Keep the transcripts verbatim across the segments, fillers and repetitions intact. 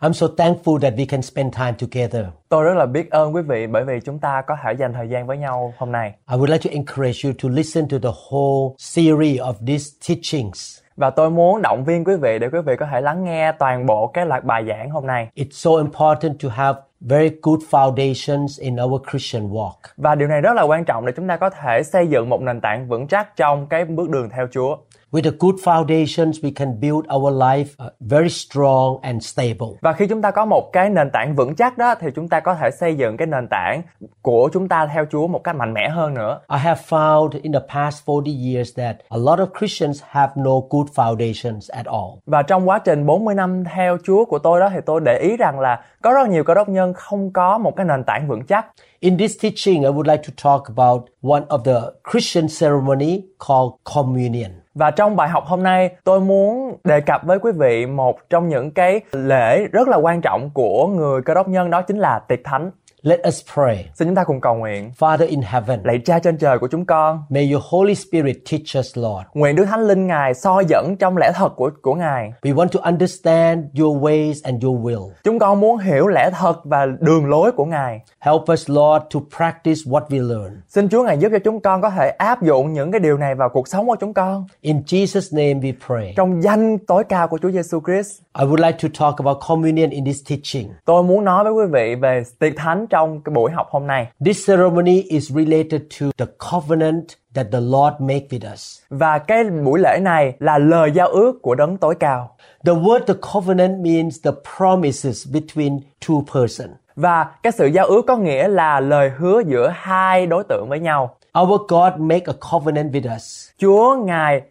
I'm so thankful that we can spend time together. Tôi rất là biết ơn quý vị bởi vì chúng ta có thể dành thời gian với nhau hôm nay. I would like to encourage you to listen to the whole series of these teachings. Và tôi muốn động viên quý vị để quý vị có thể lắng nghe toàn bộ cái loạt bài giảng hôm nay. It's so important to have very good foundations in our Christian walk. Và điều này rất là quan trọng để chúng ta có thể xây dựng một nền tảng vững chắc trong cái bước đường theo Chúa. With a good foundations, we can build our life very strong and stable. Và khi chúng ta có một cái nền tảng vững chắc đó, thì chúng ta có thể xây dựng cái nền tảng của chúng ta theo Chúa một cách mạnh mẽ hơn nữa. I have found in the past forty years that a lot of Christians have no good foundations at all. Và trong quá trình bốn mươi năm theo Chúa của tôi đó, thì tôi để ý rằng là có rất nhiều cơ đốc nhân không có một cái nền tảng vững chắc. In this teaching, I would like to talk about one of the Christian ceremony called communion. Và trong bài học hôm nay, tôi muốn đề cập với quý vị một trong những cái lễ rất là quan trọng của người Cơ đốc nhân, đó chính là tiệc thánh. Let us pray. Xin chúng ta cùng cầu nguyện. Father in heaven. Lạy Cha trên trời của chúng con. May your Holy Spirit teach us, Lord. Nguyện Đức Thánh Linh Ngài soi dẫn trong lẽ thật của của Ngài. We want to understand your ways and your will. Chúng con muốn hiểu lẽ thật và đường lối của Ngài. Help us, Lord, to practice what we learn. Xin Chúa Ngài giúp cho chúng con có thể áp dụng những cái điều này vào cuộc sống của chúng con. In Jesus' name we pray. Trong danh tối cao của Chúa Giêsu Christ. I would like to talk about communion in this teaching. Tôi muốn nói với quý vị về tiệc thánh trong cái buổi học hôm nay. This ceremony is related to the covenant that the Lord made with us. Và cái buổi lễ này là lời giao ước của Đấng tối cao. The word the covenant means the promises between two persons. Và cái sự giao ước có nghĩa là lời hứa giữa hai đối tượng với nhau. Our God make a covenant with us. Chúa Ngài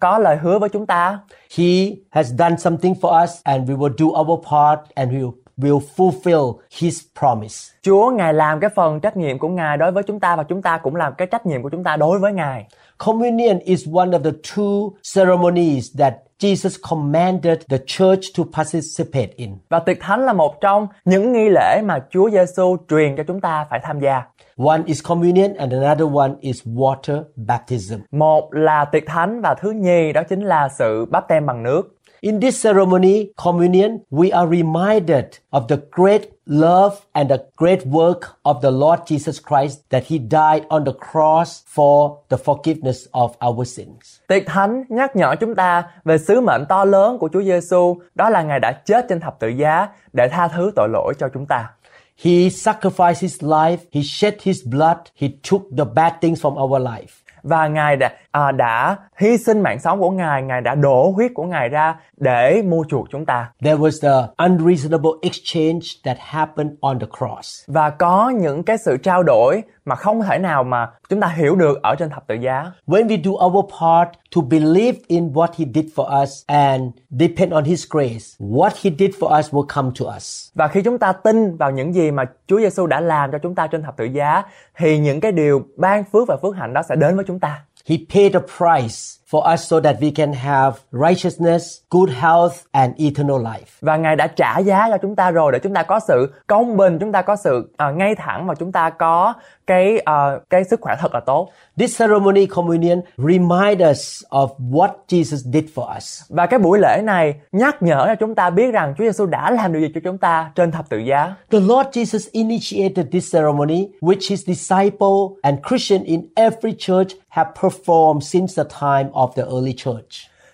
có lời hứa với chúng ta. He has done something for us and we will do our part and we will will fulfill his promise. Chúa Ngài làm cái phần trách nhiệm của Ngài đối với chúng ta và chúng ta cũng làm cái trách nhiệm của chúng ta đối với Ngài. Communion is one of the two ceremonies that Jesus commanded the church to participate in. Và tiệc thánh là một trong những nghi lễ mà Chúa Giêsu truyền cho chúng ta phải tham gia. One is communion and another one is water baptism. Một là tiệc thánh và thứ nhì đó chính là sự báp têm bằng nước. In this ceremony, communion, we are reminded of the great love and the great work of the Lord Jesus Christ that he died on the cross for the forgiveness of our sins. Tiệc thánh nhắc nhở chúng ta về sứ mệnh to lớn của Chúa Giêsu, đó là Ngài đã chết trên thập tự giá để tha thứ tội lỗi cho chúng ta. He sacrificed his life, he shed his blood, he took the bad things from our life. Và Ngài đã, à, đã hy sinh mạng sống của Ngài, Ngài đã đổ huyết của Ngài ra để mua chuộc chúng ta. There was the unreasonable exchange that happened on the cross. Và có những cái sự trao đổi mà không thể nào mà chúng ta hiểu được ở trên thập tự giá. When we do our part to believe in what he did for us and depend on his grace, what he did for us will come to us. Và khi chúng ta tin vào những gì mà Chúa Giêsu đã làm cho chúng ta trên thập tự giá, thì những cái điều ban phước và phước hạnh đó sẽ đến với chúng ta. He paid the price for us so that we can have righteousness, good health and eternal life. Và Ngài đã trả giá cho chúng ta rồi để chúng ta có sự công bình, chúng ta có sự uh, ngay thẳng và chúng ta có cái uh, cái sức khỏe thật là tốt. This ceremony communion remind us of what Jesus did for us. Và cái buổi lễ này nhắc nhở cho chúng ta biết rằng Chúa Giêsu đã làm điều gì cho chúng ta trên thập tự giá. The Lord Jesus initiated this ceremony which his disciple and Christian in every church have performed since the time of the early church.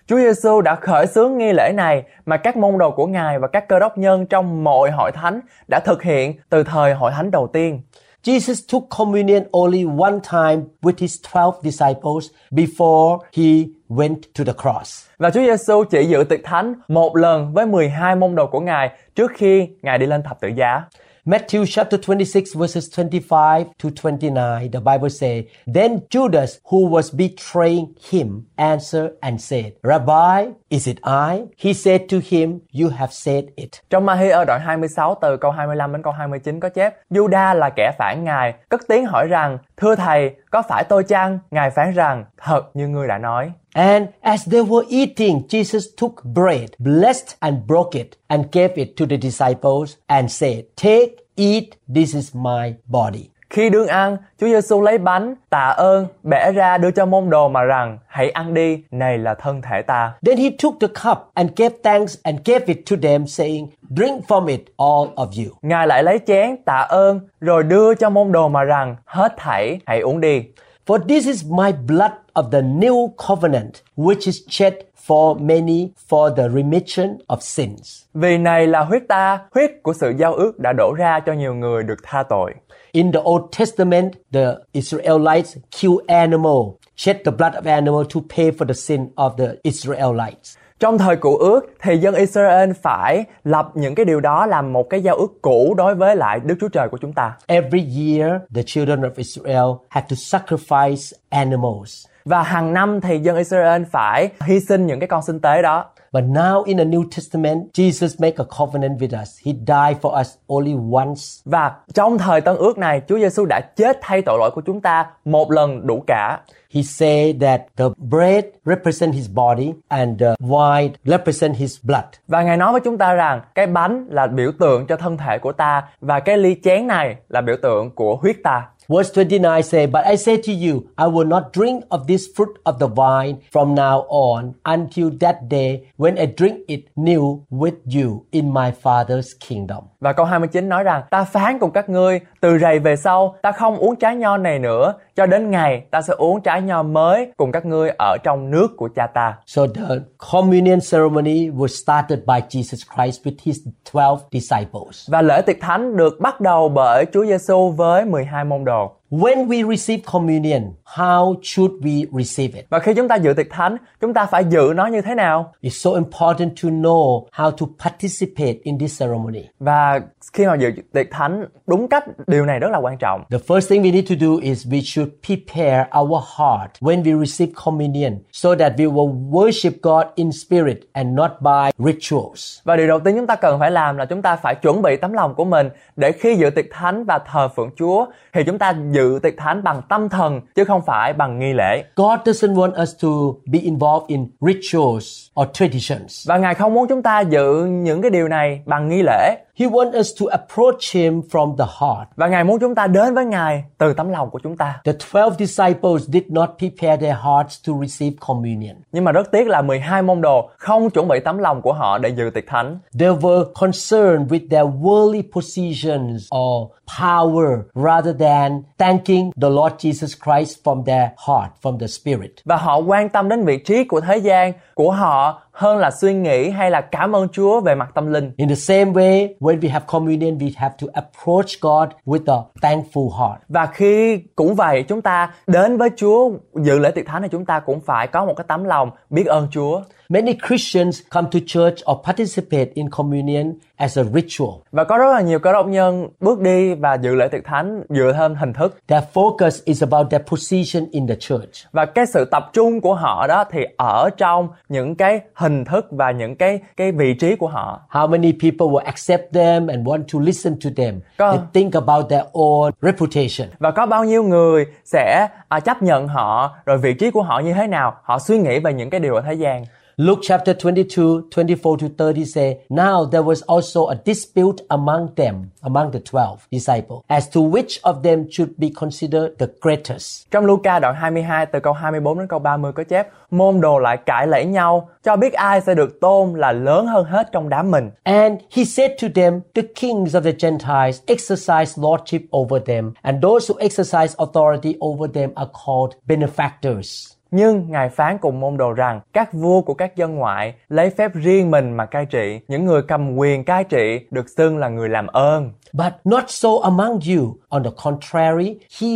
Chúa Giêsu đã khởi xướng nghi lễ này mà các môn đồ của Ngài và các cơ đốc nhân trong mọi hội thánh đã thực hiện từ thời hội thánh đầu tiên. Jesus took communion only one time with his twelve disciples before he went to the cross. Và Chúa Giêsu chỉ dự tiệc thánh một lần với mười hai môn đồ của Ngài trước khi Ngài đi lên thập tự giá. Matthew chapter twenty-six verses twenty-five to twenty-nine, the Bible says, Then Judas, who was betraying him, answered and said, Rabbi, is it I? He said to him, You have said it. Trong Ma-thi-ơ đoạn hai mươi sáu từ câu hai mươi lăm đến câu hai mươi chín có chép, Judas là kẻ phản Ngài, cất tiếng hỏi rằng, Thưa Thầy, có phải tôi chăng? Ngài phán rằng, Thật như ngươi đã nói. And as they were eating, Jesus took bread, blessed and broke it, and gave it to the disciples and said, Take, eat, this is my body. Khi đương ăn, Chúa Giêsu lấy bánh, tạ ơn, bẻ ra đưa cho môn đồ mà rằng, hãy ăn đi, này là thân thể ta. Then he took the cup and gave thanks and gave it to them, saying, Drink from it, all of you. Ngài lại lấy chén, tạ ơn, rồi đưa cho môn đồ mà rằng, hết thảy, hãy uống đi. For this is my blood of the new covenant, which is shed for many for the remission of sins. Vì này là huyết ta, huyết của sự giao ước đã đổ ra cho nhiều người được tha tội. In the Old Testament, the Israelites kill animal, shed the blood of animal to pay for the sin of the Israelites. Trong thời Cựu Ước thì dân Israel phải lập những cái điều đó làm một cái giao ước cũ đối với lại Đức Chúa Trời của chúng ta. Every year the children of Israel had to sacrifice animals. Và hàng năm thì dân Israel phải hy sinh những cái con sinh tế đó. But now in the New Testament, Jesus made a covenant with us. He died for us only once. Và trong thời Tân Ước này, Chúa Giêsu đã chết thay tội lỗi của chúng ta một lần đủ cả. He said that the bread represent his body and the wine represent his blood. Và Ngài nói với chúng ta rằng cái bánh là biểu tượng cho thân thể của ta và cái ly chén này là biểu tượng của huyết ta. Verse twenty-nine says, But I say to you, I will not drink of this fruit of the vine from now on until that day when I drink it new with you in my Father's kingdom. Và câu hai mươi chín nói rằng, Ta phán cùng các ngươi, từ rày về sau, ta không uống trái nho này nữa, cho đến ngày ta sẽ uống trái nho mới cùng các ngươi ở trong nước của cha ta. So the communion ceremony was started by Jesus Christ with his twelve disciples. Và lễ tiệc thánh được bắt đầu bởi Chúa Giêsu với mười hai môn đồ. When we receive communion, how should we receive it? Và khi chúng ta dự tiệc thánh, chúng ta phải dự nó như thế nào? It's so important to know how to participate in this ceremony. Và khi mà dự tiệc thánh đúng cách, điều này rất là quan trọng. The first thing we need to do is we should prepare our heart when we receive communion so that we will worship God in spirit and not by rituals. Và điều đầu tiên chúng ta cần phải làm là chúng ta phải chuẩn bị tấm lòng của mình để khi dự tiệc thánh và thờ phượng Chúa thì chúng ta dự tiệc thánh bằng tâm thần chứ không phải bằng nghi lễ. God doesn't want us to be involved in rituals or traditions. Và Ngài không muốn chúng ta dự những cái điều này bằng nghi lễ. He wants us to approach him from the heart. Và Ngài muốn chúng ta đến với Ngài từ tấm lòng của chúng ta. The twelve disciples did not prepare their hearts to receive communion. Nhưng mà rất tiếc là mười hai môn đồ không chuẩn bị tấm lòng của họ để dự tiệc thánh. They were concerned with their worldly positions or power rather than thanking the Lord Jesus Christ from their heart, from the spirit. Và họ quan tâm đến vị trí của thế gian của họ hơn là suy nghĩ hay là cảm ơn Chúa về mặt tâm linh. In the same way, when we have communion, we have to approach God with a thankful heart. Và khi cũng vậy, chúng ta đến với Chúa dự lễ tiệc thánh thì chúng ta cũng phải có một cái tấm lòng biết ơn Chúa. Many Christians come to church or participate in communion as a ritual. Và có rất là nhiều cơ đốc nhân bước đi và dự lễ tiệc thánh dựa theo hình thức. Their focus is about their position in the church. Và cái sự tập trung của họ đó thì ở trong những cái hình thức và những cái cái vị trí của họ. How many people will accept them and want to listen to them? Có... They think about their own reputation. Và có bao nhiêu người sẽ à, chấp nhận họ, rồi vị trí của họ như thế nào? Họ suy nghĩ về những cái điều ở thế gian. Luke chapter twenty-two, twenty-four to thirty say, Now there was also a dispute among them, among the twelve disciples, as to which of them should be considered the greatest. Trong Luca đoạn hai mươi hai từ câu hai mươi bốn đến câu ba mươi có chép, môn đồ lại cãi lẫy nhau, cho biết ai sẽ được tôn là lớn hơn hết trong đám mình. And he said to them, the kings of the Gentiles exercise lordship over them, and those who exercise authority over them are called benefactors. Nhưng Ngài phán cùng môn đồ rằng các vua của các dân ngoại lấy phép riêng mình mà cai trị, những người cầm quyền cai trị được xưng là người làm ơn. But not so among you. On the contrary, he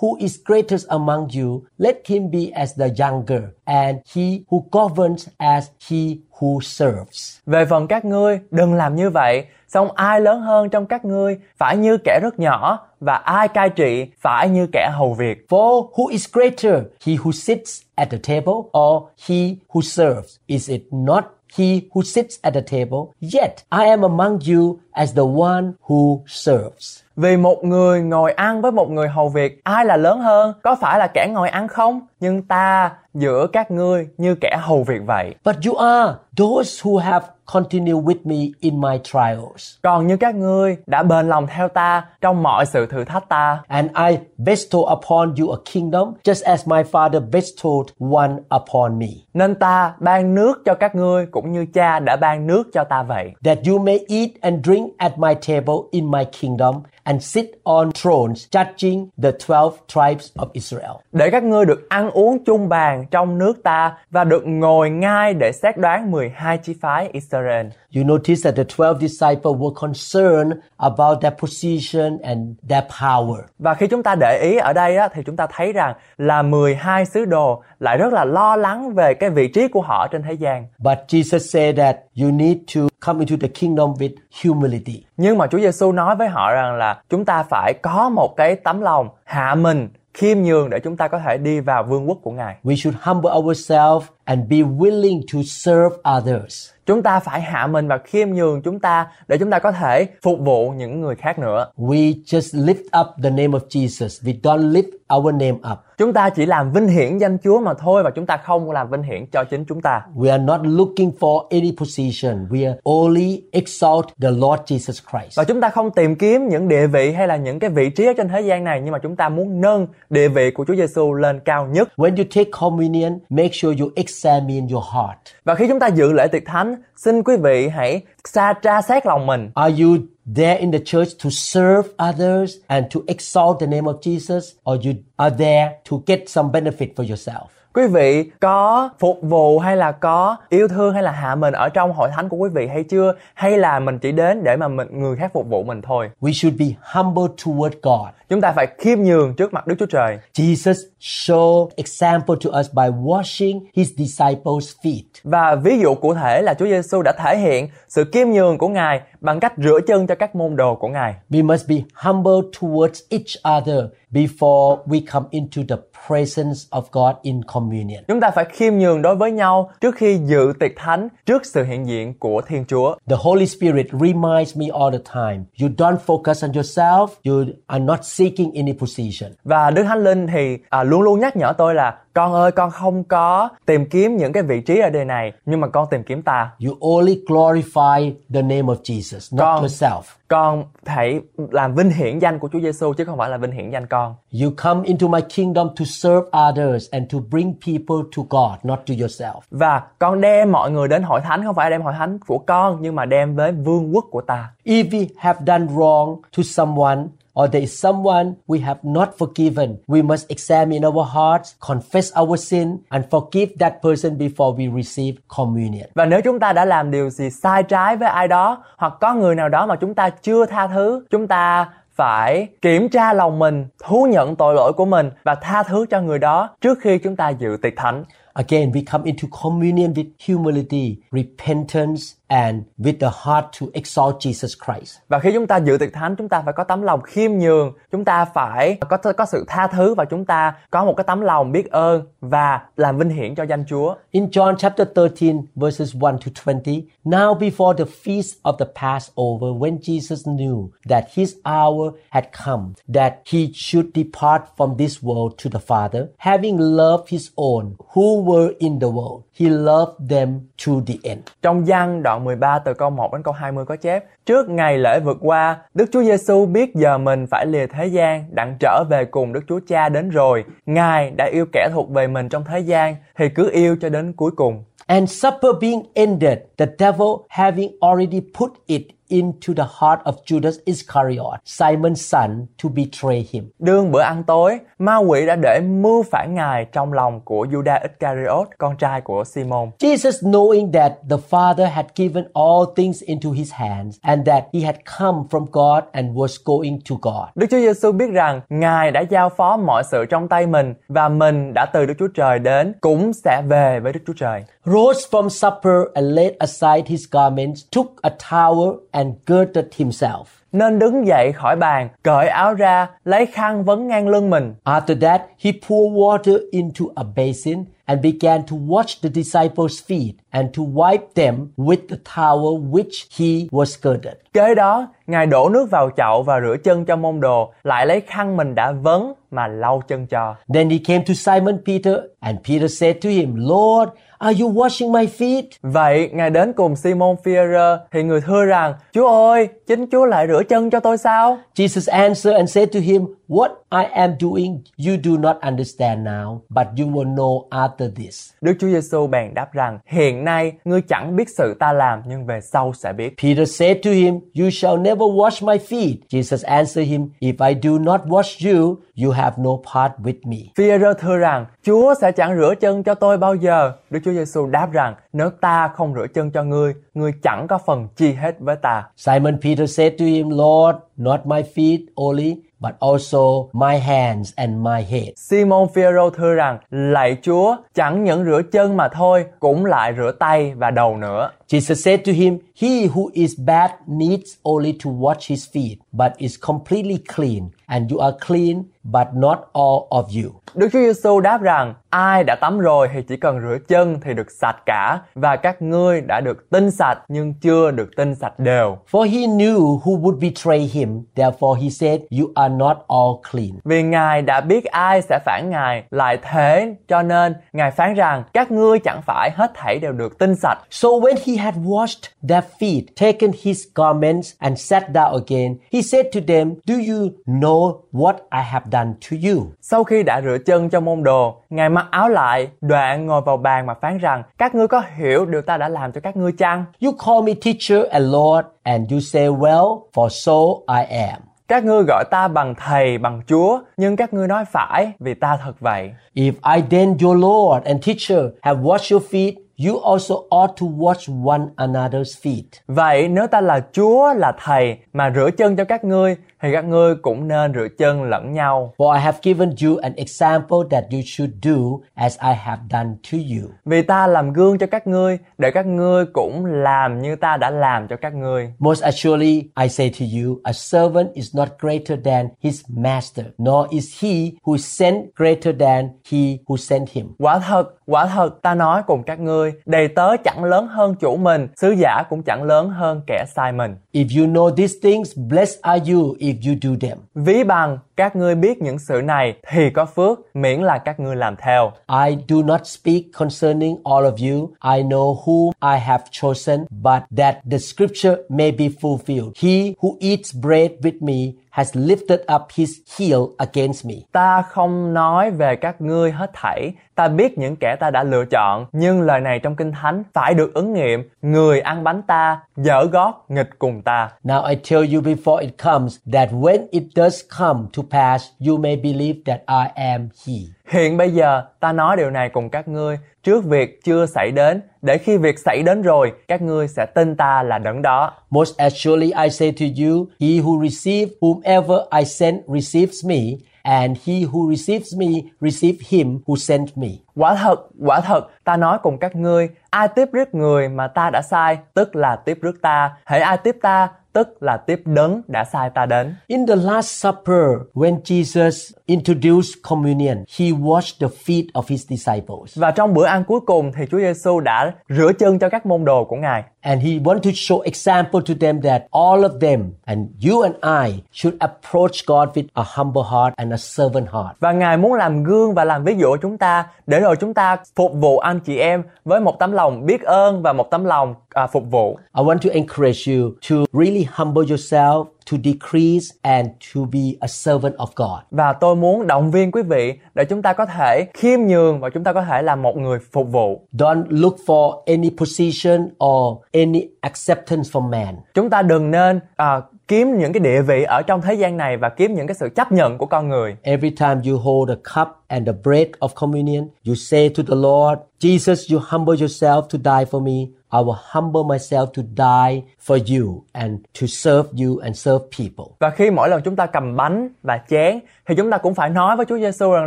who is greatest among you, let him be as the younger, and he who governs as he who serves. Về phần các ngươi, đừng làm như vậy, song ai lớn hơn trong các ngươi phải như kẻ rất nhỏ, và ai cai trị phải như kẻ hầu việc. For who is greater, he who sits at the table or he who serves? Is it not he who sits at the table? Yet I am among you as the one who serves. Vì một người ngồi ăn với một người hầu việc, ai là lớn hơn? Có phải là kẻ ngồi ăn không? Nhưng ta giữa các ngươi như kẻ hầu việc vậy. But you are those who have continued with me in my trials. Còn như các ngươi đã bền lòng theo ta trong mọi sự thử thách ta. And I bestow upon you a kingdom, just as my father bestowed one upon me. Nên ta ban nước cho các ngươi cũng như cha đã ban nước cho ta vậy. That you may eat and drink at my table in my kingdom and sit on thrones judging the twelve tribes of Israel. Để các ngươi được ăn uống chung bàn trong nước ta và được ngồi ngai để xét đoán mười hai chi phái Israel. You notice that the twelve disciples were concerned about their position and their power. Và khi chúng ta để ý ở đây á, thì chúng ta thấy rằng là mười hai sứ đồ lại rất là lo lắng về cái vị trí của họ trên thế gian. But Jesus said that you need to come into the kingdom with humility. Nhưng mà Chúa Giêsu nói với họ rằng là chúng ta phải có một cái tấm lòng hạ mình, khiêm nhường để chúng ta có thể đi vào vương quốc của Ngài. We should humble ourselves and be willing to serve others. Chúng ta phải hạ mình và khiêm nhường chúng ta để chúng ta có thể phục vụ những người khác nữa. We just lift up the name of Jesus. We don't lift our name up. Chúng ta chỉ làm vinh hiển danh Chúa mà thôi, và chúng ta không làm vinh hiển cho chính chúng ta. We are not looking for any position. We are only exalt the Lord Jesus Christ. Và chúng ta không tìm kiếm những địa vị hay là những cái vị trí ở trên thế gian này, nhưng mà chúng ta muốn nâng địa vị của Chúa Giêsu lên cao nhất. When you take communion, make sure you examine your heart. Và khi chúng ta dự lễ tiệc thánh, xin quý vị hãy tra tra xét lòng mình. Are you there in the church to serve others and to exalt the name of Jesus, or you are there to get some benefit for yourself? Quý vị có phục vụ hay là có yêu thương hay là hạ mình ở trong hội thánh của quý vị hay chưa? Hay là mình chỉ đến để mà mình người khác phục vụ mình thôi? We should be humble toward God. Chúng ta phải khiêm nhường trước mặt Đức Chúa Trời. Jesus showed example to us by washing his disciples' feet. Và ví dụ cụ thể là Chúa Giêsu đã thể hiện sự khiêm nhường của Ngài bằng cách rửa chân cho các môn đồ của Ngài. We must be humble towards each other before we come into the presence of God in communion. Chúng ta phải khiêm nhường đối với nhau trước khi dự tiệc thánh, trước sự hiện diện của Thiên Chúa. The Holy Spirit reminds me all the time. You don't focus on yourself. You are not seeking any position. Và Đức Thánh Linh thì à, luôn luôn nhắc nhở tôi là con ơi, con không có tìm kiếm những cái vị trí ở đời này, nhưng mà con tìm kiếm ta. You only glorify the name of Jesus, not con, yourself. Con hãy làm vinh hiển danh của Chúa Giêsu chứ không phải là vinh hiển danh con. You come into my kingdom to serve others and to bring people to God, not to yourself. Và con đem mọi người đến hội thánh, không phải đem hội thánh của con, nhưng mà đem với vương quốc của ta. If we have done wrong to someone, or there is someone we have not forgiven, we must examine our hearts, confess our sin, and forgive that person before we receive communion. Và nếu chúng ta đã làm điều gì sai trái với ai đó, hoặc có người nào đó mà chúng ta chưa tha thứ, chúng ta phải kiểm tra lòng mình, thú nhận tội lỗi của mình và tha thứ cho người đó trước khi chúng ta dự tiệc thánh. Again, we come into communion with humility, repentance, and with the heart to exalt Jesus Christ. Và khi chúng ta dự tiệc thánh, chúng ta phải có tấm lòng khiêm nhường, chúng ta phải có có sự tha thứ và chúng ta có một cái tấm lòng biết ơn và làm vinh hiển cho danh Chúa. In John chapter thirteen verses one to twenty, now before the feast of the Passover, when Jesus knew that his hour had come, that he should depart from this world to the Father, having loved his own who were in the world, he loved them to the end. Trong Giăng đoạn mười ba từ câu một đến câu hai mươi có chép: Trước ngày lễ vượt qua, Đức Chúa Giêsu biết giờ mình phải lìa thế gian, đặng trở về cùng Đức Chúa Cha đến rồi. Ngài đã yêu kẻ thuộc về mình trong thế gian, thì cứ yêu cho đến cuối cùng. And supper being ended, the devil having already put it into the heart of Judas Iscariot, Simon's son, to betray him. Đương bữa ăn tối, ma quỷ đã để mưu phản Ngài trong lòng của Judas Iscariot, con trai của Simon. Jesus, knowing that the Father had given all things into his hands and that he had come from God and was going to God. Đức Chúa Giêsu biết rằng Ngài đã giao phó mọi sự trong tay mình và mình đã từ Đức Chúa Trời đến cũng sẽ về với Đức Chúa Trời. Rose from supper and laid aside his garments, took a towel and girded himself. Nên đứng dậy khỏi bàn, cởi áo ra, lấy khăn vấn ngang lưng mình. After that, he poured water into a basin and began to wash the disciples' feet and to wipe them with the towel which he was girded. Kế đó, Ngài đổ nước vào chậu và rửa chân cho môn đồ, lại lấy khăn mình đã vấn mà lau chân cho. Then he came to Simon Peter, and Peter said to him, Lord, are you washing my feet? Vậy Ngài đến cùng Simon Peter thì người thưa rằng, Chúa ơi, chính Chúa lại rửa chân cho tôi sao? Jesus answered and said to him, What I am doing you do not understand now, but you will know after this. Đức Chúa Giêsu bèn đáp rằng, hiện nay ngươi chẳng biết sự ta làm nhưng về sau sẽ biết. Peter said to him, You shall never wash my feet. Jesus answered him, If I do not wash you, you have no part with me. Peter thưa rằng, Chúa sẽ chẳng rửa chân cho tôi bao giờ. Đức Chúa Giêsu đáp rằng, nếu ta không rửa chân cho ngươi, ngươi chẳng có phần chi hết với ta. Simon Peter said to him, Lord, not my feet only, but also my hands and my head. Simon Peter thưa rằng, lạy Chúa, chẳng những rửa chân mà thôi, cũng lại rửa tay và đầu nữa. Jesus said to him, He who is bad needs only to wash his feet, but is completely clean, and you are clean, but not all of you. Đức Chúa Giêsu đáp rằng, ai đã tắm rồi thì chỉ cần rửa chân thì được sạch cả, và các ngươi đã được tinh sạch nhưng chưa được tinh sạch đều. For he knew who would betray him, therefore he said, You are not all clean. Vì Ngài đã biết ai sẽ phản Ngài, lại thế cho nên Ngài phán rằng, các ngươi chẳng phải hết thảy đều được tinh sạch. So when he had washed their feet, taken his garments, and sat down again, he said to them, Do you know what I have done to you? Sau khi đã rửa chân cho môn đồ, Ngài mặc áo lại, đoạn ngồi vào bàn mà phán rằng, các ngươi có hiểu điều ta đã làm cho các ngươi chăng? You call me teacher and Lord, and you say, Well, for so I am. Các ngươi gọi ta bằng Thầy, bằng Chúa, nhưng các ngươi nói phải, vì ta thật vậy. If I then your Lord and teacher have washed your feet, you also ought to wash one another's feet. Vậy nếu ta là Chúa, là Thầy mà rửa chân cho các ngươi, thì các ngươi cũng nên rửa chân lẫn nhau. For I have given you an example that you should do as I have done to you. Vì ta làm gương cho các ngươi, để các ngươi cũng làm như ta đã làm cho các ngươi. Most assuredly, I say to you, a servant is not greater than his master, nor is he who sent greater than he who sent him. Quả thật, quả thật, ta nói cùng các ngươi, đầy tớ chẳng lớn hơn chủ mình, sứ giả cũng chẳng lớn hơn kẻ sai mình. If you know these things, blessed are you if you do them. Ví bằng các ngươi biết những sự này thì có phước, miễn là các ngươi làm theo. I do not speak concerning all of you. I know whom I have chosen, but that the scripture may be fulfilled. He who eats bread with me has lifted up his heel against me. Ta không nói về các ngươi hết thảy. Ta biết những kẻ ta đã lựa chọn, nhưng lời này trong Kinh Thánh phải được ứng nghiệm. Người ăn bánh ta, giở gót nghịch cùng ta. Now I tell you before it comes, that when it does come to pass, you may believe that I am he. Hiện bây giờ, ta nói điều này cùng các ngươi, trước việc chưa xảy đến, để khi việc xảy đến rồi, các ngươi sẽ tin ta là đấng đó. Most assuredly I say to you, he who receives whomever I send receives me, and he who receives me receives him who sent me. Quả thật, quả thật, ta nói cùng các ngươi, ai tiếp rước người mà ta đã sai, tức là tiếp rước ta, hễ ai tiếp ta, tức là tiếp đấng đã sai ta đến. In the Last Supper, when Jesus introduced communion, he washed the feet of his disciples. Và trong bữa ăn cuối cùng thì Chúa Giêsu đã rửa chân cho các môn đồ của Ngài. And he wanted to show example to them that all of them and you and I should approach God with a humble heart and a servant heart. Và Ngài muốn làm gương và làm ví dụ cho chúng ta, để rồi chúng ta phục vụ anh chị em với một tấm lòng biết ơn và một tấm lòng uh, phục vụ. I want to encourage you to really humble yourself, to decrease and to be a servant of God. Và tôi muốn động viên quý vị để chúng ta có thể khiêm nhường và chúng ta có thể là một người phục vụ. Don't look for any position or any acceptance from man. Chúng ta đừng nên uh, kiếm những cái địa vị ở trong thế gian này và kiếm những cái sự chấp nhận của con người. Every time you hold a cup and the bread of communion, you say to the Lord, Jesus, you humble yourself to die for me. I will humble myself to die for you and to serve you and serve people. Và khi mỗi lần chúng ta cầm bánh và chén thì chúng ta cũng phải nói với Chúa Giêsu rằng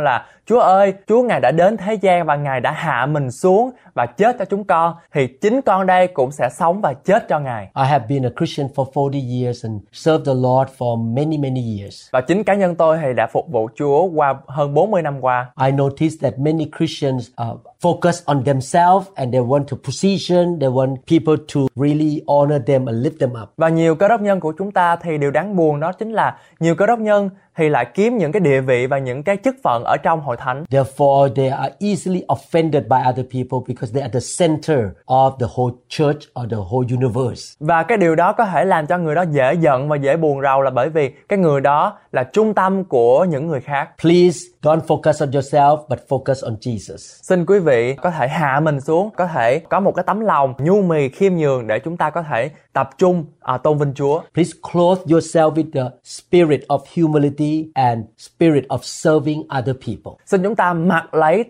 là Chúa ơi, Chúa Ngài đã đến thế gian và Ngài đã hạ mình xuống và chết cho chúng con, thì chính con đây cũng sẽ sống và chết cho Ngài. I have been a Christian for forty years and served the Lord for many many years. Và chính cá nhân tôi thì đã phục vụ Chúa qua hơn bốn mươi năm qua. I noticed that many Christians uh, focus on themselves and they want to position, they want people to really honor them and lift them up. Và nhiều cơ đốc nhân của chúng ta thì điều đáng buồn đó chính là nhiều cơ đốc nhân thì lại kiếm những cái địa vị và những cái chức phận ở trong hội thánh. Therefore they are easily offended by other people because they are the center of the whole church or the whole universe. Và cái điều đó có thể làm cho người đó dễ giận và dễ buồn rầu là bởi vì cái người đó là trung tâm của những người khác. Please don't focus on yourself but focus on Jesus. Xin quý vị có thể hạ mình xuống, có thể có một cái tấm lòng nhu mì khiêm nhường để chúng ta có thể tập trung à, tôn vinh Chúa. Please clothe yourself with the spirit of humility and spirit of serving other people. Xin chúng ta mặc lấy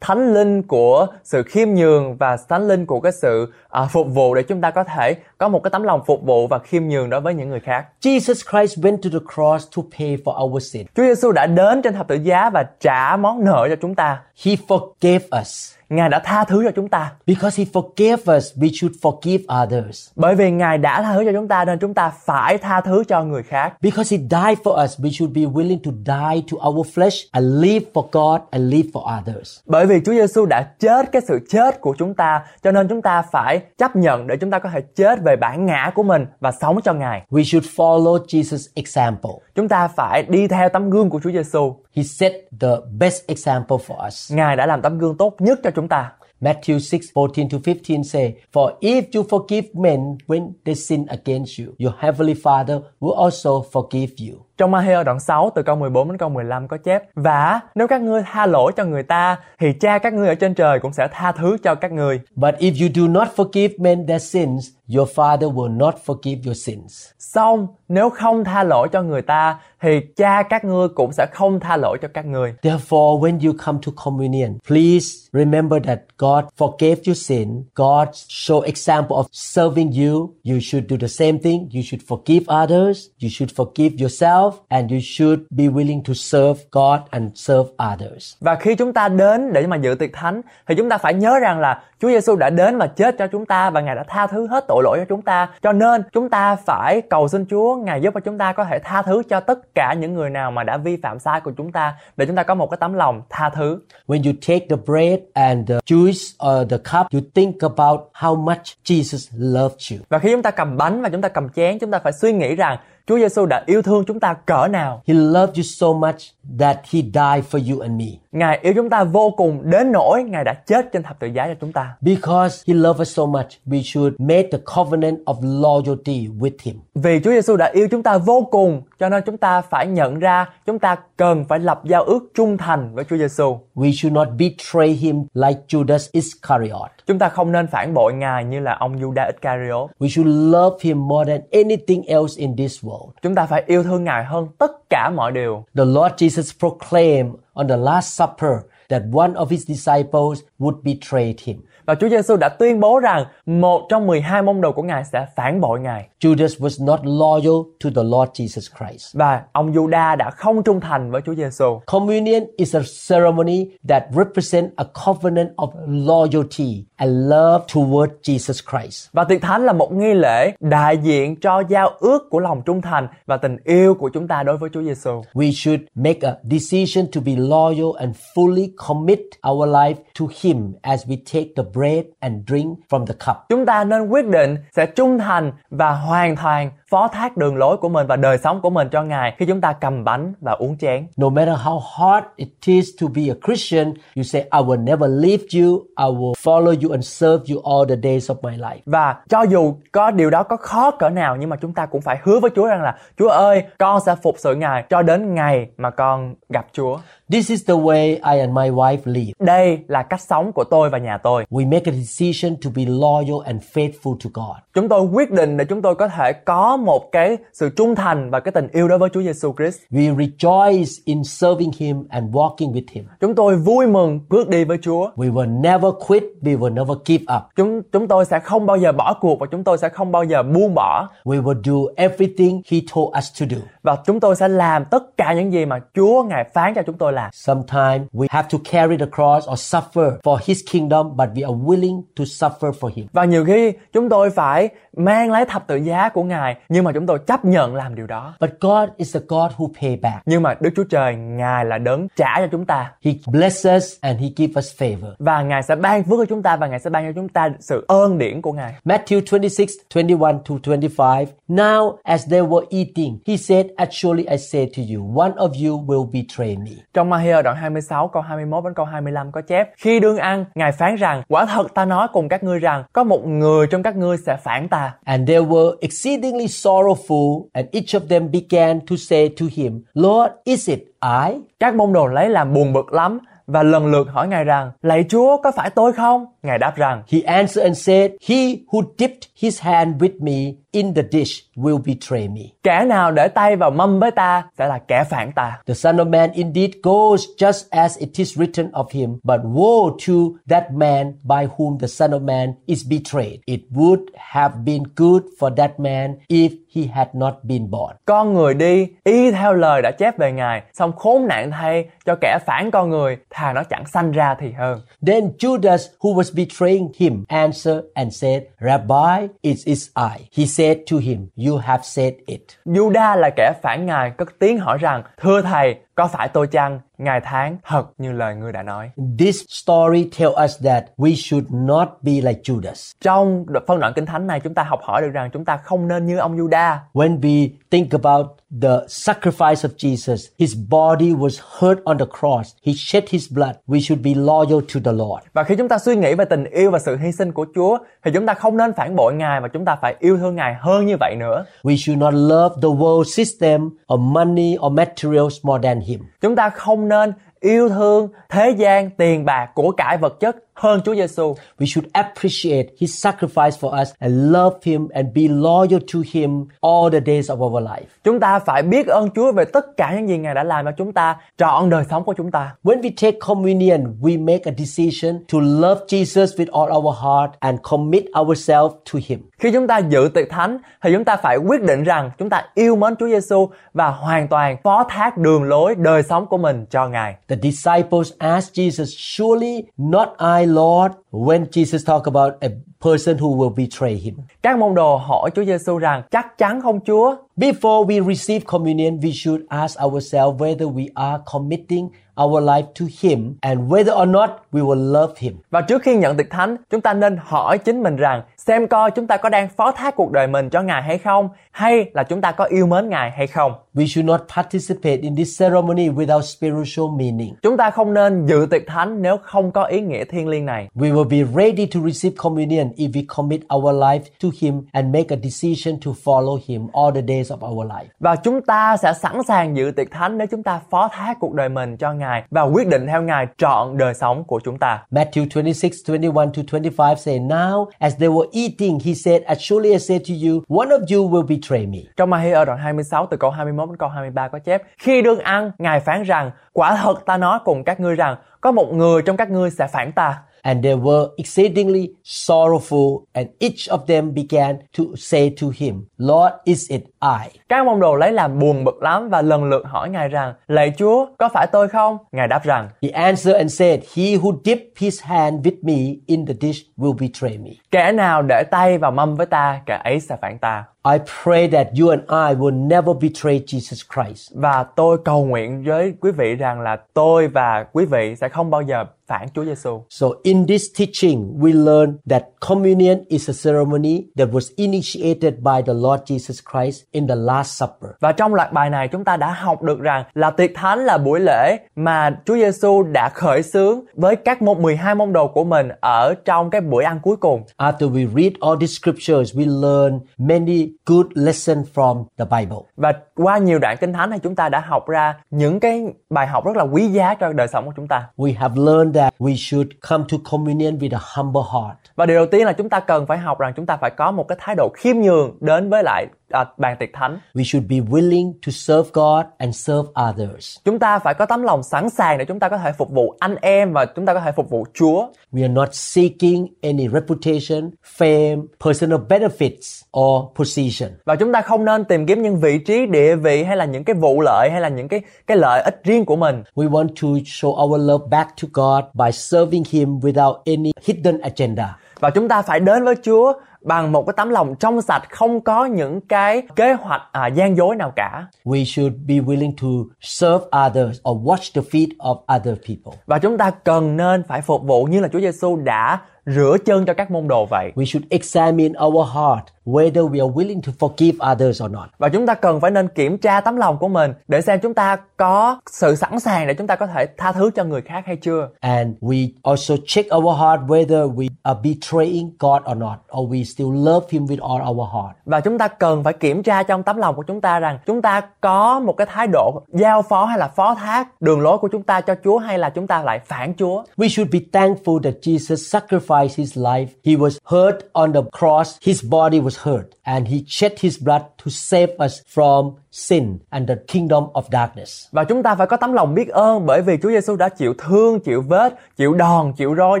thánh linh của sự khiêm nhường và thánh linh của cái sự uh, phục vụ để chúng ta có thể có một cái tấm lòng phục vụ và khiêm nhường đối với những người khác. Jesus Christ went to the cross to pay for our sin. Chúa Giêsu đã đến trên thập tự giá và trả món nợ cho chúng ta. He forgave us. Ngài đã tha thứ cho chúng ta. Because he forgave us, we should forgive others. Bởi vì Ngài đã tha thứ cho chúng ta nên chúng ta phải tha thứ cho người khác. Because he died for us, we should be willing to die to our flesh and live for God and live for others. Bởi vì Chúa Giêsu đã chết cái sự chết của chúng ta, cho nên chúng ta phải chấp nhận để chúng ta có thể chết về bản ngã của mình và sống cho Ngài. We should follow Jesus' example. Chúng ta phải đi theo tấm gương của Chúa Giêsu. He set the best example for us. Ngài đã làm tấm gương tốt nhất cho chúng ta. Matthew six fourteen to fifteen say, for if you forgive men when they sin against you, your heavenly Father will also forgive you. Trong Ma-thi-ơ đoạn sáu từ câu mười bốn đến câu mười lăm có chép, và nếu các ngươi tha lỗi cho người ta thì Cha các ngươi ở trên trời cũng sẽ tha thứ cho các ngươi. But if you do not forgive men their sins, your Father will not forgive your sins. Song nếu không tha lỗi cho người ta thì Cha các ngươi cũng sẽ không tha lỗi cho các ngươi. Therefore when you come to communion, please remember that God forgave your sin. God show example of serving you. You should do the same thing. You should forgive others. You should forgive yourself. And you should be willing to serve God and serve others. Và khi chúng ta đến để mà dự tiệc thánh thì chúng ta phải nhớ rằng là Chúa Giêsu đã đến và chết cho chúng ta và Ngài đã tha thứ hết tội lỗi cho chúng ta. Cho nên chúng ta phải cầu xin Chúa Ngài giúp cho chúng ta có thể tha thứ cho tất cả những người nào mà đã vi phạm sai của chúng ta để chúng ta có một cái tấm lòng tha thứ. When you take the bread and the juice or the cup, you think about how much Jesus loved you. Và khi chúng ta cầm bánh và chúng ta cầm chén, chúng ta phải suy nghĩ rằng Chúa Giêsu đã yêu thương chúng ta cỡ nào. He loved you so much that he died for you and me. Ngài yêu chúng ta vô cùng đến nỗi Ngài đã chết trên thập tự giá cho chúng ta. Because he loved us so much, we should make the covenant of loyalty with him. Vì Chúa Giêsu đã yêu chúng ta vô cùng, cho nên chúng ta phải nhận ra chúng ta cần phải lập giao ước trung thành với Chúa Giêsu. We should not betray him like Judas Iscariot. Chúng ta không nên phản bội Ngài như là ông Judas Iscariot. We should love him more than anything else in this world. Chúng ta phải yêu thương Ngài hơn tất cả mọi điều. The Lord Jesus proclaimed on the Last Supper that one of his disciples would betray him. Và Chúa Giêsu đã tuyên bố rằng một trong mười hai môn đồ của Ngài sẽ phản bội Ngài. Judas was not loyal to the Lord Jesus Christ. Và ông Judas đã không trung thành với Chúa Giêsu. Communion is a ceremony that represents a covenant of loyalty and love toward Jesus Christ. Và tiệc thánh là một nghi lễ đại diện cho giao ước của lòng trung thành và tình yêu của chúng ta đối với Chúa Giêsu. We should make a decision to be loyal and fully commit our life to him as we take the bread and drink from the cup. Chúng ta nên quyết định sẽ trung thành và hoàn toàn phó thác đường lối của mình và đời sống của mình cho Ngài khi chúng ta cầm bánh và uống chén. No matter how hard it is to be a Christian, you say I will never leave you, I will follow you and serve you all the days of my life. Và cho dù có điều đó có khó cỡ nào, nhưng mà chúng ta cũng phải hứa với Chúa rằng là Chúa ơi, con sẽ phục sự Ngài cho đến ngày mà con gặp Chúa. This is the way I and my wife live. Đây là cách sống của tôi và nhà tôi. We make a decision to be loyal and faithful to God. Chúng tôi quyết định để chúng tôi có thể có một cái sự trung thành và cái tình yêu đối với Chúa Giêsu Christ. We rejoice in serving him and walking with him. Chúng tôi vui mừng bước đi với Chúa. We will never quit, we will never give up. Chúng chúng tôi sẽ không bao giờ bỏ cuộc và chúng tôi sẽ không bao giờ buông bỏ. We will do everything he told us to do. Và chúng tôi sẽ làm tất cả những gì mà Chúa Ngài phán cho chúng tôi làm. Sometimes we have to carry the cross or suffer for his kingdom, but we are willing to suffer for him. Và nhiều khi chúng tôi phải mang lấy thập tự giá của Ngài, nhưng mà chúng tôi chấp nhận làm điều đó. But God is a God who pay back. Nhưng mà Đức Chúa Trời, Ngài là đấng trả cho chúng ta. He blesses and he gives us favor. Và Ngài sẽ ban phước cho chúng ta và Ngài sẽ ban cho chúng ta sự ơn điển của Ngài. Matthew twenty-six, twenty-one to twenty-five. Now as they were eating, he said, "Actually I say to you, one of you will betray me." Trong Matthew đoạn hai mươi sáu câu hai mươi mốt đến câu hai mươi lăm có chép: Khi đương ăn, Ngài phán rằng, quả thật ta nói cùng các ngươi rằng, có một người trong các ngươi sẽ phản ta. And they were exceedingly sorrowful, and each of them began to say to him, Lord, is it I? Các môn đồ lấy làm buồn bực lắm và lần lượt hỏi Ngài rằng, lạy Chúa, có phải tôi không? Ngài đáp rằng, He answered and said, He who dipped his hand with me in the dish will betray me. Kẻ nào để tay vào mâm với ta sẽ là kẻ phản ta. The Son of Man indeed goes just as it is written of him, but woe to that man by whom the Son of Man is betrayed. It would have been good for that man if he had not been born. Con người đi y theo lời đã chép về Ngài, song khốn nạn thay cho kẻ phản con người, thà nó chẳng sanh ra thì hơn. Then Judas, who was betraying him, answered and said, Rabbi, it is I. He said to him, You have said it. Judas là kẻ phản Ngài cất tiếng hỏi rằng, thưa Thầy, có phải tôi chăng? Ngài phán, thật như lời ngươi đã nói. This story tells us that we should not be like Judas. Trong phân đoạn Kinh Thánh này, chúng ta học hỏi được rằng chúng ta không nên như ông Judas. When we think about the sacrifice of Jesus, his body was hurt on the cross. He shed his blood. We should be loyal to the Lord. Và khi chúng ta suy nghĩ về tình yêu và sự hy sinh của Chúa, thì chúng ta không nên phản bội Ngài và chúng ta phải yêu thương Ngài hơn như vậy nữa. We should not love the world system or money or materials more than him. Chúng ta không nên yêu thương thế gian, tiền bạc, của cải vật chất hơn Chúa Giêsu. We should appreciate his sacrifice for us and love him and be loyal to him all the days of our life. Chúng ta phải biết ơn Chúa về tất cả những gì Ngài đã làm cho chúng ta trọn đời sống của chúng ta. When we take communion, we make a decision to love Jesus with all our heart and commit ourselves to him. Khi chúng ta dự tiệc thánh thì chúng ta phải quyết định rằng chúng ta yêu mến Chúa Giêsu và hoàn toàn phó thác đường lối đời sống của mình cho Ngài. The disciples asked Jesus, "Surely not I, Lord?" When Jesus talked about a person who will betray him. Các môn đồ hỏi Chúa Giêsu rằng, chắc chắn không Chúa? Before we receive communion, we should ask ourselves whether we are committing our life to him and whether or not we will love him. Và trước khi nhận tiệc thánh, chúng ta nên hỏi chính mình rằng, xem coi chúng ta có đang phó thác cuộc đời mình cho Ngài hay không, hay là chúng ta có yêu mến Ngài hay không. We should not participate in this ceremony without spiritual meaning. Chúng ta không nên dự tiệc thánh nếu không có ý nghĩa thiêng liêng này. We will be ready to receive communion if we commit our life to him and make a decision to follow him all the days of our life. Và chúng ta sẽ sẵn sàng dự tiệc thánh nếu chúng ta phó thác cuộc đời mình cho Ngài và quyết định theo Ngài trọn đời sống của chúng ta. Matthew twenty-six, twenty-one to twenty-five say, Now as they were eating, he said, Surely I say to you, one of you will betray me. Trong Matthew đoạn hai mươi sáu từ câu hai mươi mốt đến câu hai mươi ba có chép: Khi đương ăn, Ngài phán rằng, quả thật ta nói cùng các ngươi rằng, có một người trong các ngươi sẽ phản ta. And they were exceedingly sorrowful, and each of them began to say to him, Lord, is it I? Các môn đồ lấy làm buồn bực lắm và lần lượt hỏi Ngài rằng, lạy Chúa, có phải tôi không? Ngài đáp rằng, He answered and said, He who dipped his hand with me in the dish will betray me. Kẻ nào để tay vào mâm với ta, kẻ ấy sẽ phản ta. I pray that you and I will never betray Jesus Christ. Và tôi cầu nguyện với quý vị rằng là tôi và quý vị sẽ không bao giờ phản Chúa Giêsu. So in this teaching we learn that communion is a ceremony that was initiated by the Lord Jesus Christ in the Last Supper. Và trong loạt bài này chúng ta đã học được rằng là tiệc thánh là buổi lễ mà Chúa Giêsu đã khởi xướng với các môn mười hai môn đồ của mình ở trong cái buổi ăn cuối cùng. After we read all these scriptures, we learn many good lessons from the Bible. Và qua nhiều đoạn Kinh Thánh này chúng ta đã học ra những cái bài học rất là quý giá cho đời sống của chúng ta. We have learned that we should come to communion with a humble heart. Và điều đầu tiên là chúng ta cần phải học rằng chúng ta phải có một cái thái độ khiêm nhường đến với lại à, bàn tiệc thánh. We should be willing to serve God and serve others. Chúng ta phải có tấm lòng sẵn sàng để chúng ta có thể phục vụ anh em và chúng ta có thể phục vụ Chúa. We are not seeking any reputation, fame, personal benefits or position. Và chúng ta không nên tìm kiếm những vị trí, địa vị hay là những cái vụ lợi hay là những cái cái lợi ích riêng của mình. We want to show our love back to God by serving Him without any hidden agenda. Và chúng ta phải đến với Chúa bằng một cái tấm lòng trong sạch, không có những cái kế hoạch à, gian dối nào cả. We should be willing to serve others or wash the feet of other people. Và chúng ta cần nên phải phục vụ như là Chúa Giêsu đã rửa chân cho các môn đồ vậy. We should examine our heart whether we are willing to forgive others or not. Và chúng ta cần phải nên kiểm tra tấm lòng của mình để xem chúng ta có sự sẵn sàng để chúng ta có thể tha thứ cho người khác hay chưa. And we also check our heart whether we are betraying God or not, or we still love Him with all our heart. Và chúng ta cần phải kiểm tra trong tấm lòng của chúng ta rằng chúng ta có một cái thái độ giao phó hay là phó thác đường lối của chúng ta cho Chúa hay là chúng ta lại phản Chúa. We should be thankful that Jesus sacrificed His life. He was hurt on the cross. His body was hurt, and He shed His blood to save us from sin and the kingdom of darkness. Và chúng ta phải có tấm lòng biết ơn bởi vì Chúa Giêsu đã chịu thương, chịu vết, chịu đòn, chịu roi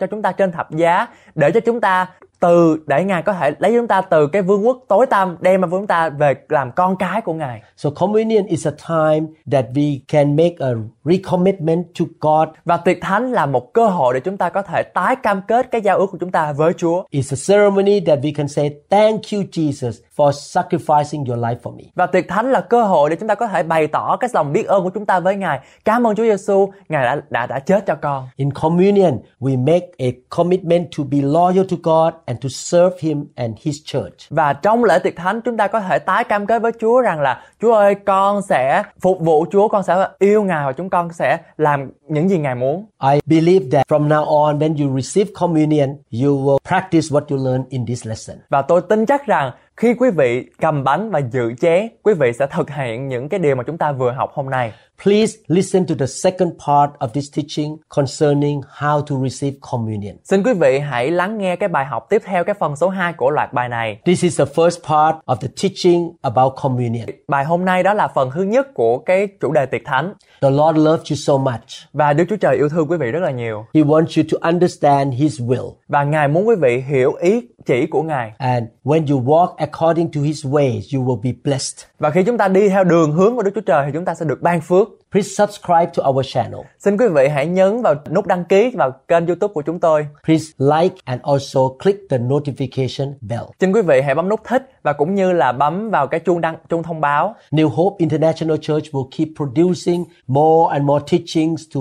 cho chúng ta trên thập giá để cho chúng ta từ để Ngài có thể lấy chúng ta từ cái vương quốc tối tăm, đem mà chúng ta về làm con cái của Ngài. So communion is a time that we can make a recommitment to God. Và tiệc thánh là một cơ hội để chúng ta có thể tái cam kết cái giao ước của chúng ta với Chúa. It's a ceremony that we can say thank you Jesus for sacrificing your life for me. Và tiệc thánh là cơ hội để chúng ta có thể bày tỏ cái lòng biết ơn của chúng ta với Ngài. Cảm ơn Chúa Giêsu, Ngài đã, đã đã chết cho con. In communion, we make a commitment to be loyal to God and to serve Him and His church. Và trong lễ tiệc thánh chúng ta có thể tái cam kết với Chúa rằng là Chúa ơi, con sẽ phục vụ Chúa, con sẽ yêu Ngài và chúng con sẽ làm những gì Ngài muốn. I believe that from now on when you receive communion, you will practice what you learn in this lesson. Và tôi tin chắc rằng khi quý vị cầm bánh và dự chén, quý vị sẽ thực hiện những cái điều mà chúng ta vừa học hôm nay. Please listen to the second part of this teaching concerning how to receive communion. Xin quý vị hãy lắng nghe cái bài học tiếp theo, cái phần số hai của loạt bài này. This is the first part of the teaching about communion. Bài hôm nay đó là phần thứ nhất của cái chủ đề tiệc thánh. The Lord loves you so much. Và Đức Chúa Trời yêu thương quý vị rất là nhiều. He wants you to understand His will. Và Ngài muốn quý vị hiểu ý chỉ của Ngài. And when you walk according to His ways, you will be blessed. Và khi chúng ta đi theo đường hướng của Đức Chúa Trời thì chúng ta sẽ được ban phước. Please subscribe to our channel. Xin quý vị hãy nhấn vào nút đăng ký vào kênh YouTube của chúng tôi. Please like and also click the notification bell. Xin quý vị hãy bấm nút thích và cũng như là bấm vào cái chuông đăng chuông thông báo. New Hope International Church will keep producing more and more teachings to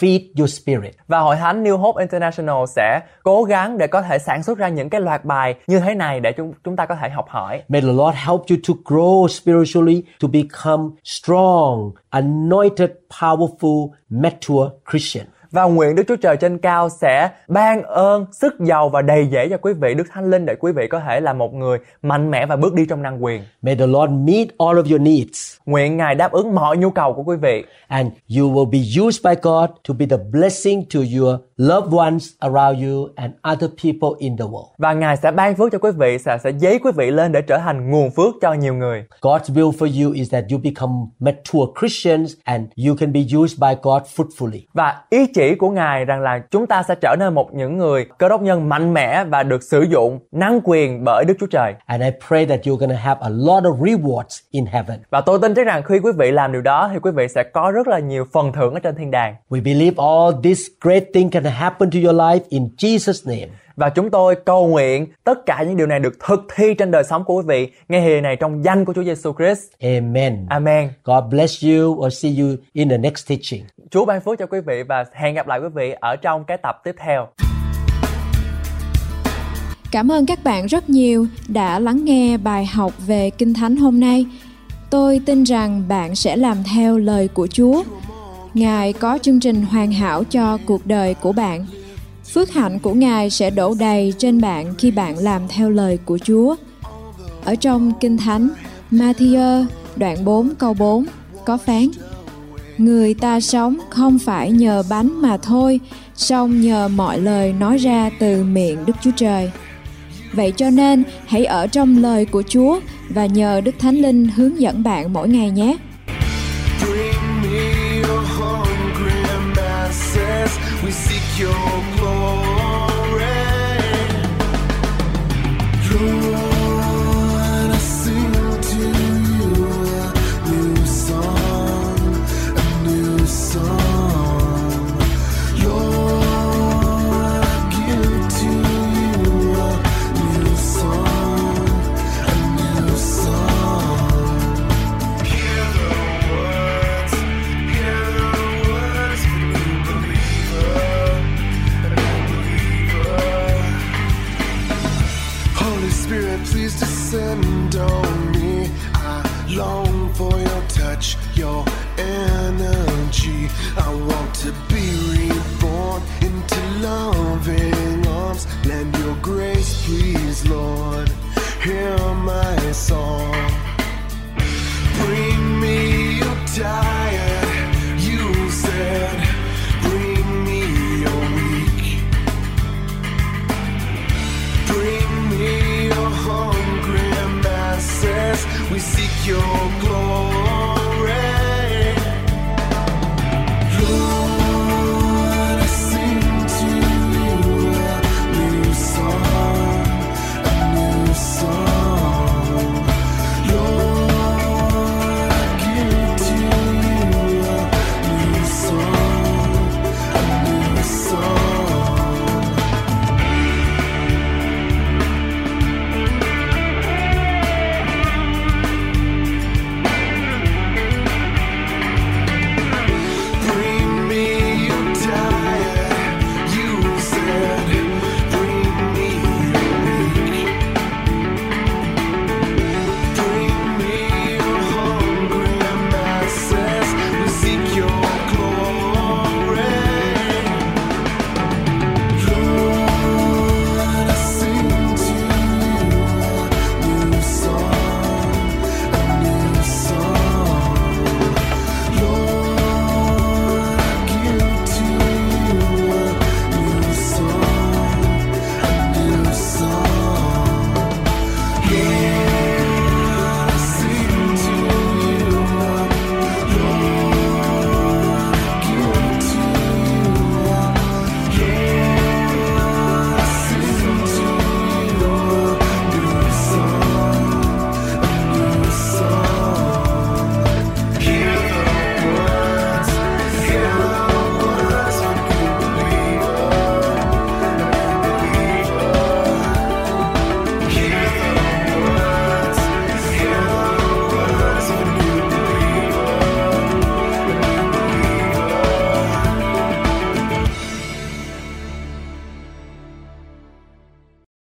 feed your spirit. Và Hội Thánh New Hope International sẽ cố gắng để có thể sản xuất ra những cái loạt bài như thế này để chúng chúng ta có thể học hỏi. May the Lord help you to grow spiritually, to become strong, anointed, powerful, mature Christian. Và nguyện Đức Chúa Trời trên cao sẽ ban ơn sức giàu và đầy dẫy cho quý vị Đức Thánh Linh để quý vị có thể là một người mạnh mẽ và bước đi trong năng quyền. May the Lord meet all of your needs. Nguyện Ngài đáp ứng mọi nhu cầu của quý vị. And you will be used by God to be the blessing to your loved ones around you and other people in the world. Và Ngài sẽ ban phước cho quý vị, sẽ sẽ dấy quý vị lên để trở thành nguồn phước cho nhiều người. God's will for you is that you become mature Christians and you can be used by God fruitfully. Và ý chỉ của Ngài rằng là chúng ta sẽ trở nên một những người cơ đốc nhân mạnh mẽ và được sử dụng năng quyền bởi Đức Chúa Trời. And I pray that you're gonna have a lot of rewards in heaven. Và tôi tin chắc rằng khi quý vị làm điều đó thì quý vị sẽ có rất là nhiều phần thưởng ở trên thiên đàng. We believe all this great thing can happen to your life in Jesus' name. Và chúng tôi cầu nguyện tất cả những điều này được thực thi trên đời sống của quý vị ngay hiện này trong danh của Chúa Giêsu Christ. Amen. Amen. God bless you. Or see you in the next teaching. Chúa ban phước cho quý vị và hẹn gặp lại quý vị ở trong cái tập tiếp theo. Cảm ơn các bạn rất nhiều đã lắng nghe bài học về Kinh Thánh hôm nay. Tôi tin rằng bạn sẽ làm theo lời của Chúa. Ngài có chương trình hoàn hảo cho cuộc đời của bạn. Phước hạnh của Ngài sẽ đổ đầy trên bạn khi bạn làm theo lời của Chúa. Ở trong Kinh Thánh, Matthew đoạn bốn câu bốn có phán: Người ta sống không phải nhờ bánh mà thôi, song nhờ mọi lời nói ra từ miệng Đức Chúa Trời. Vậy cho nên, hãy ở trong lời của Chúa và nhờ Đức Thánh Linh hướng dẫn bạn mỗi ngày nhé. We seek your glory. Your descend on me. I long for your touch, your energy. I